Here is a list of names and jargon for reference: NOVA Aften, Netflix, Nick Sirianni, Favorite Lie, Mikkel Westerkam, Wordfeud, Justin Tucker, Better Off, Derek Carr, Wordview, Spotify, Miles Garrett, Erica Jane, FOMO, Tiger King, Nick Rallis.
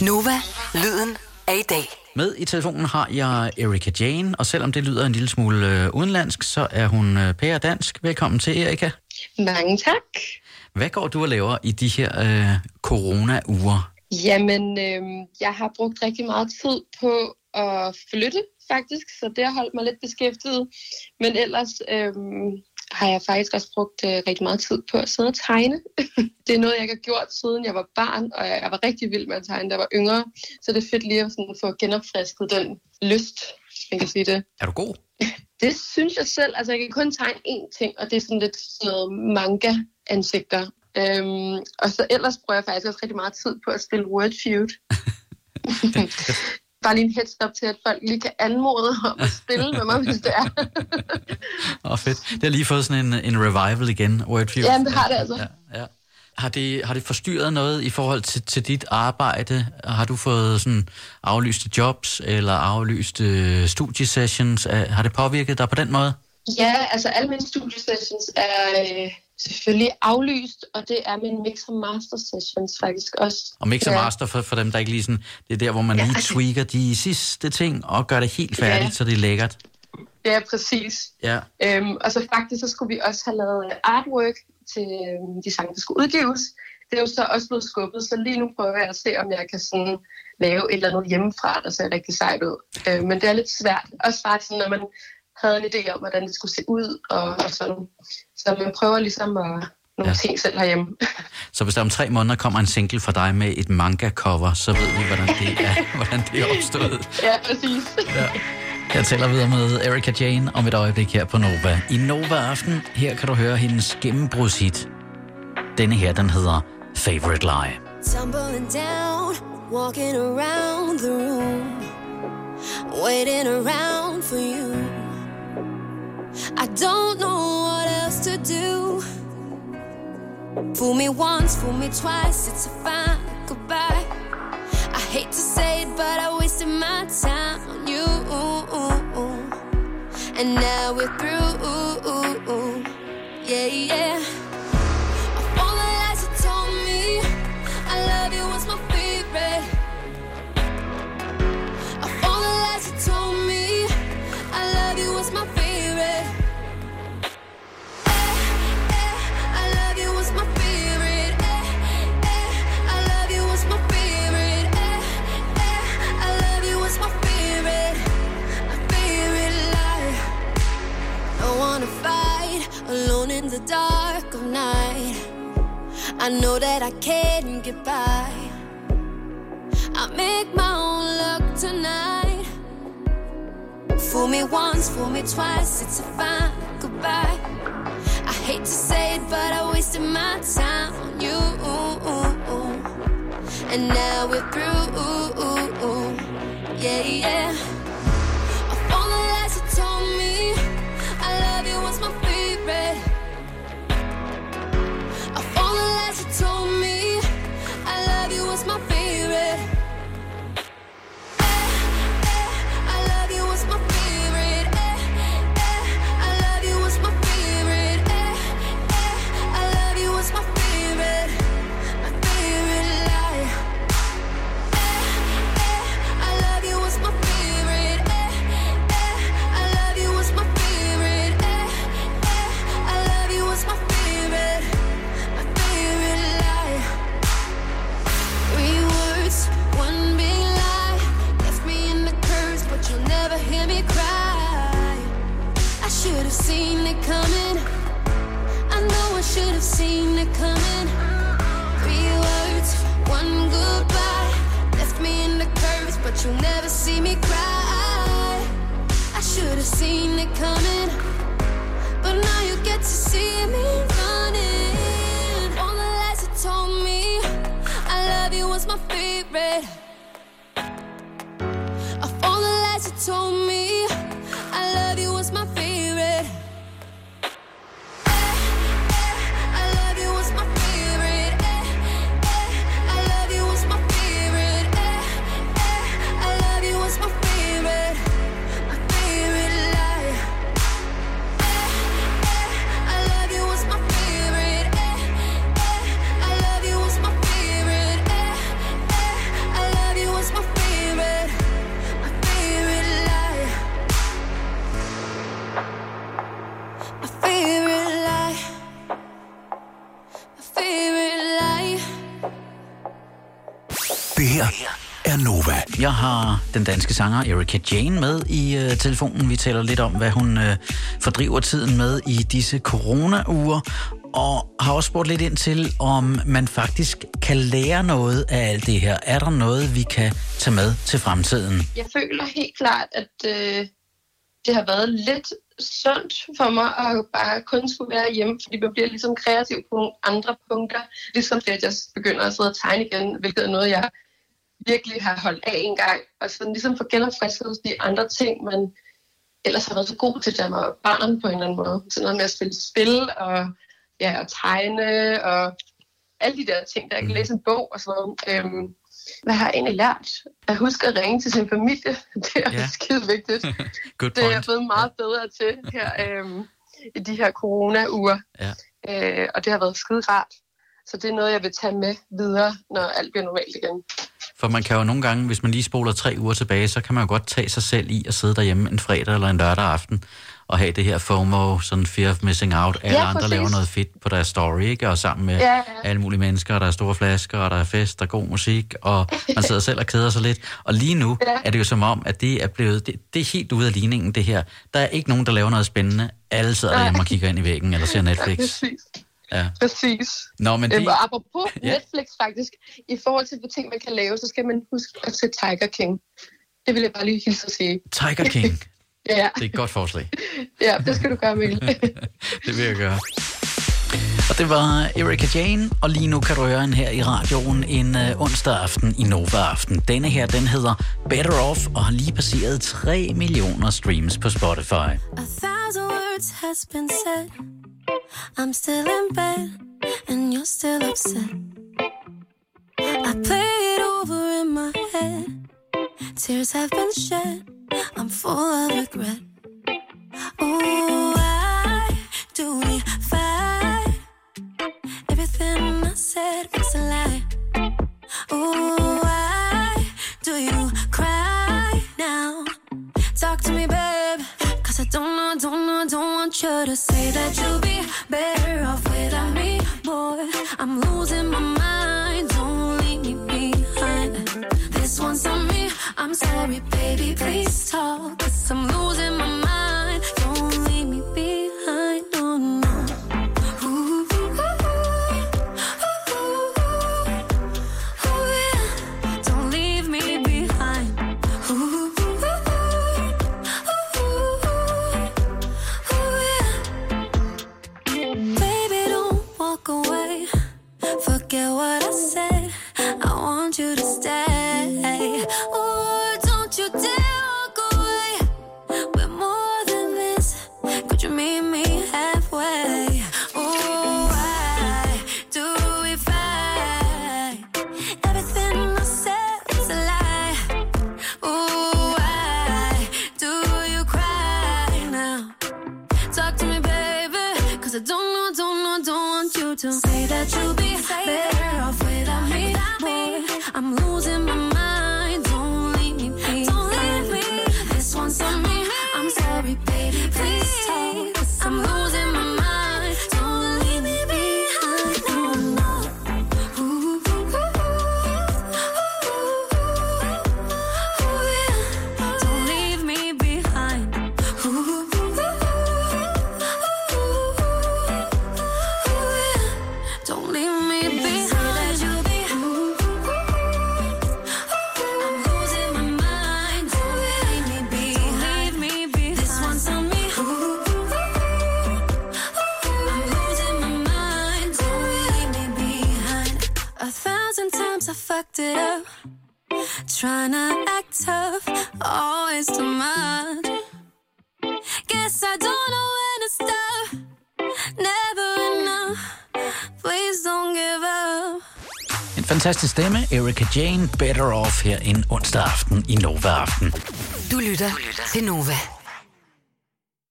Nova, lyden af i dag. Med i telefonen har jeg Erica Jane, og selvom det lyder en lille smule udenlandsk, så er hun pæredansk. Velkommen til, Erica. Mange tak. Hvad går du og laver i de her corona-uger? Jamen, jeg har brugt rigtig meget tid på at flytte, faktisk, så det har holdt mig lidt beskæftiget. Men ellers har jeg faktisk også brugt rigtig meget tid på at sidde og tegne. Det er noget, jeg ikke har gjort, siden jeg var barn, og jeg var rigtig vild med at tegne, da jeg var yngre. Så det er fedt lige at sådan få genopfrisket den lyst, hvis man kan sige det. Er du god? Det synes jeg selv. Altså, jeg kan kun tegne én ting, og det er sådan lidt sådan noget manga-ansigter. Og så ellers bruger jeg faktisk også rigtig meget tid på at spille Wordfeud. Bare lige en heads up til, at folk lige kan anmode om at spille med mig, hvis det er. Åh, fedt. Det har lige fået sådan en revival igen, Wordview. Ja, det har det altså. Ja. Har det forstyrret noget i forhold til dit arbejde? Har du fået sådan aflyste jobs eller aflyste studiesessions? Har det påvirket dig på den måde? Ja, altså alle mine studiesessions er selvfølgelig aflyst, og det er min mix og master sessions faktisk også. Og mix og master for dem, der ikke lige sådan, det er der, hvor man lige tweaker de sidste ting og gør det helt færdigt, så det er lækkert. Ja, præcis. Ja. Og så faktisk, så skulle vi også have lavet artwork til de sange, der skulle udgives. Det er jo så også blevet skubbet, så lige nu prøver jeg at se, om jeg kan sådan lave et eller andet hjemmefra, der ser rigtig sejt ud. Men det er lidt svært. Også bare sådan, når man havde en idé om, hvordan det skulle se ud, og sådan. Så man prøver ligesom at nogle ting selv herhjemme. Så hvis der om 3 måneder kommer en single fra dig med et manga-cover, så ved vi, hvordan det er opstået. Ja, præcis. Ja. Jeg taler videre med Erica Jane om et øjeblik her på Nova. I Nova Aften, her kan du høre hendes gennembrudshit. Denne her, den hedder Favorite Lie. Tumbling down, walking around the room, waiting around for you. I don't know what else to do. Fool me once, fool me twice, it's a fine goodbye. I hate to say it, but I wasted my time on you. And now we're through. Yeah, yeah. Of all the lies you told me, I love you was my favorite. Of all the lies you told me, I love you was my favorite. Alone in the dark of night, I know that I can't get by. I make my own luck tonight. Fool me once, fool me twice, it's a fine goodbye. I hate to say it, but I wasted my time on you. And now we're through. Yeah, yeah. Of all the lies you told me, I love you was my favorite. Of all the lies you told me, I love you was my favorite. I love you was my favorite. I love you was my favorite. I love you was my favorite. My favorite lie. I love you was my favorite. I love you was my favorite. Seen it coming. I know I should have seen it coming. 3 words, one goodbye, left me in the curves, but you'll never see me cry. I should have seen it coming, but now you get to see me running. All the lies you told me, I love you was my favorite. Of all the lies you told me, I love you was my favorite. I love Det her er Nova. Jeg har den danske sanger Erica Jane med i telefonen. Vi taler lidt om, hvad hun fordriver tiden med i disse corona-uger. Og har også spurgt lidt ind til, om man faktisk kan lære noget af alt det her. Er der noget, vi kan tage med til fremtiden? Jeg føler helt klart, at det har været lidt sundt for mig at bare kun skulle være hjemme, fordi man bliver ligesom kreativ på nogle andre punkter. Ligesom det, at jeg begynder at sidde og tegne igen, hvilket er noget, jeg virkelig har holdt af en gang. Og sådan ligesom få genopfrisket de andre ting, man ellers har været så god til, da jeg var barn på en eller anden måde. Sådan noget med at spille spil og... ja, og tegne, og alle de der ting, der jeg kan læse en bog og sådan noget. Hvad har jeg egentlig lært? At huske at ringe til sin familie, det er skide vigtigt. Det er jeg blevet meget bedre til her i de her corona-uger. Ja. Og det har været skide rart. Så det er noget, jeg vil tage med videre, når alt bliver normalt igen. For man kan jo nogle gange, hvis man lige spoler 3 uger tilbage, så kan man jo godt tage sig selv i at sidde derhjemme en fredag eller en lørdag aften og have det her FOMO, sådan fear of missing out. Alle andre laver noget fedt på deres story, ikke? Og sammen med alle mulige mennesker, der er store flasker, og der er fest, der er god musik, og man sidder selv og keder sig lidt. Og lige nu er det jo som om, at det er blevet, det er helt ude af ligningen, det her. Der er ikke nogen, der laver noget spændende. Alle sidder derhjemme og kigger ind i væggen eller ser Netflix. Præcis. Nå, men det... apropos Netflix faktisk, i forhold til, hvad ting man kan lave, så skal man huske at se Tiger King. Det vil jeg bare lige hilse at sige. Tiger King? Ja. Det er et godt forslag. Ja, det skal du gøre, Mikkel. Det vil jeg gøre. Og det var Erica Jane, og lige nu kan du høre hende her i radioen en onsdag aften i Nova Aften. Denne her, den hedder Better Off, og har lige passeret 3 millioner streams på Spotify. A thousand words has been said. I'm still in bed, and you're still upset. I play it over in my head. Tears have been shed. I'm full of regret. Oh, I do defy everything I said was a lie. Oh, why do you cry now? Talk to me, babe, 'cause I don't want you to say that you'll be better off without me, boy. I'm losing my mind. Don't leave me behind. This one's on me. I'm sorry, baby, please talk, 'cause I'm losing my mind. Don't leave me behind, no, no. Ooh, ooh, ooh, ooh, ooh, yeah. Don't leave me behind. Ooh, ooh, ooh, ooh, ooh, yeah. Baby, don't walk away. Forget what I said. I want you to stay. Ooh. Fantastisk stemme, Erica Jane, Better Off her en onsdag aften i Nova Aften. Du lytter til Nova.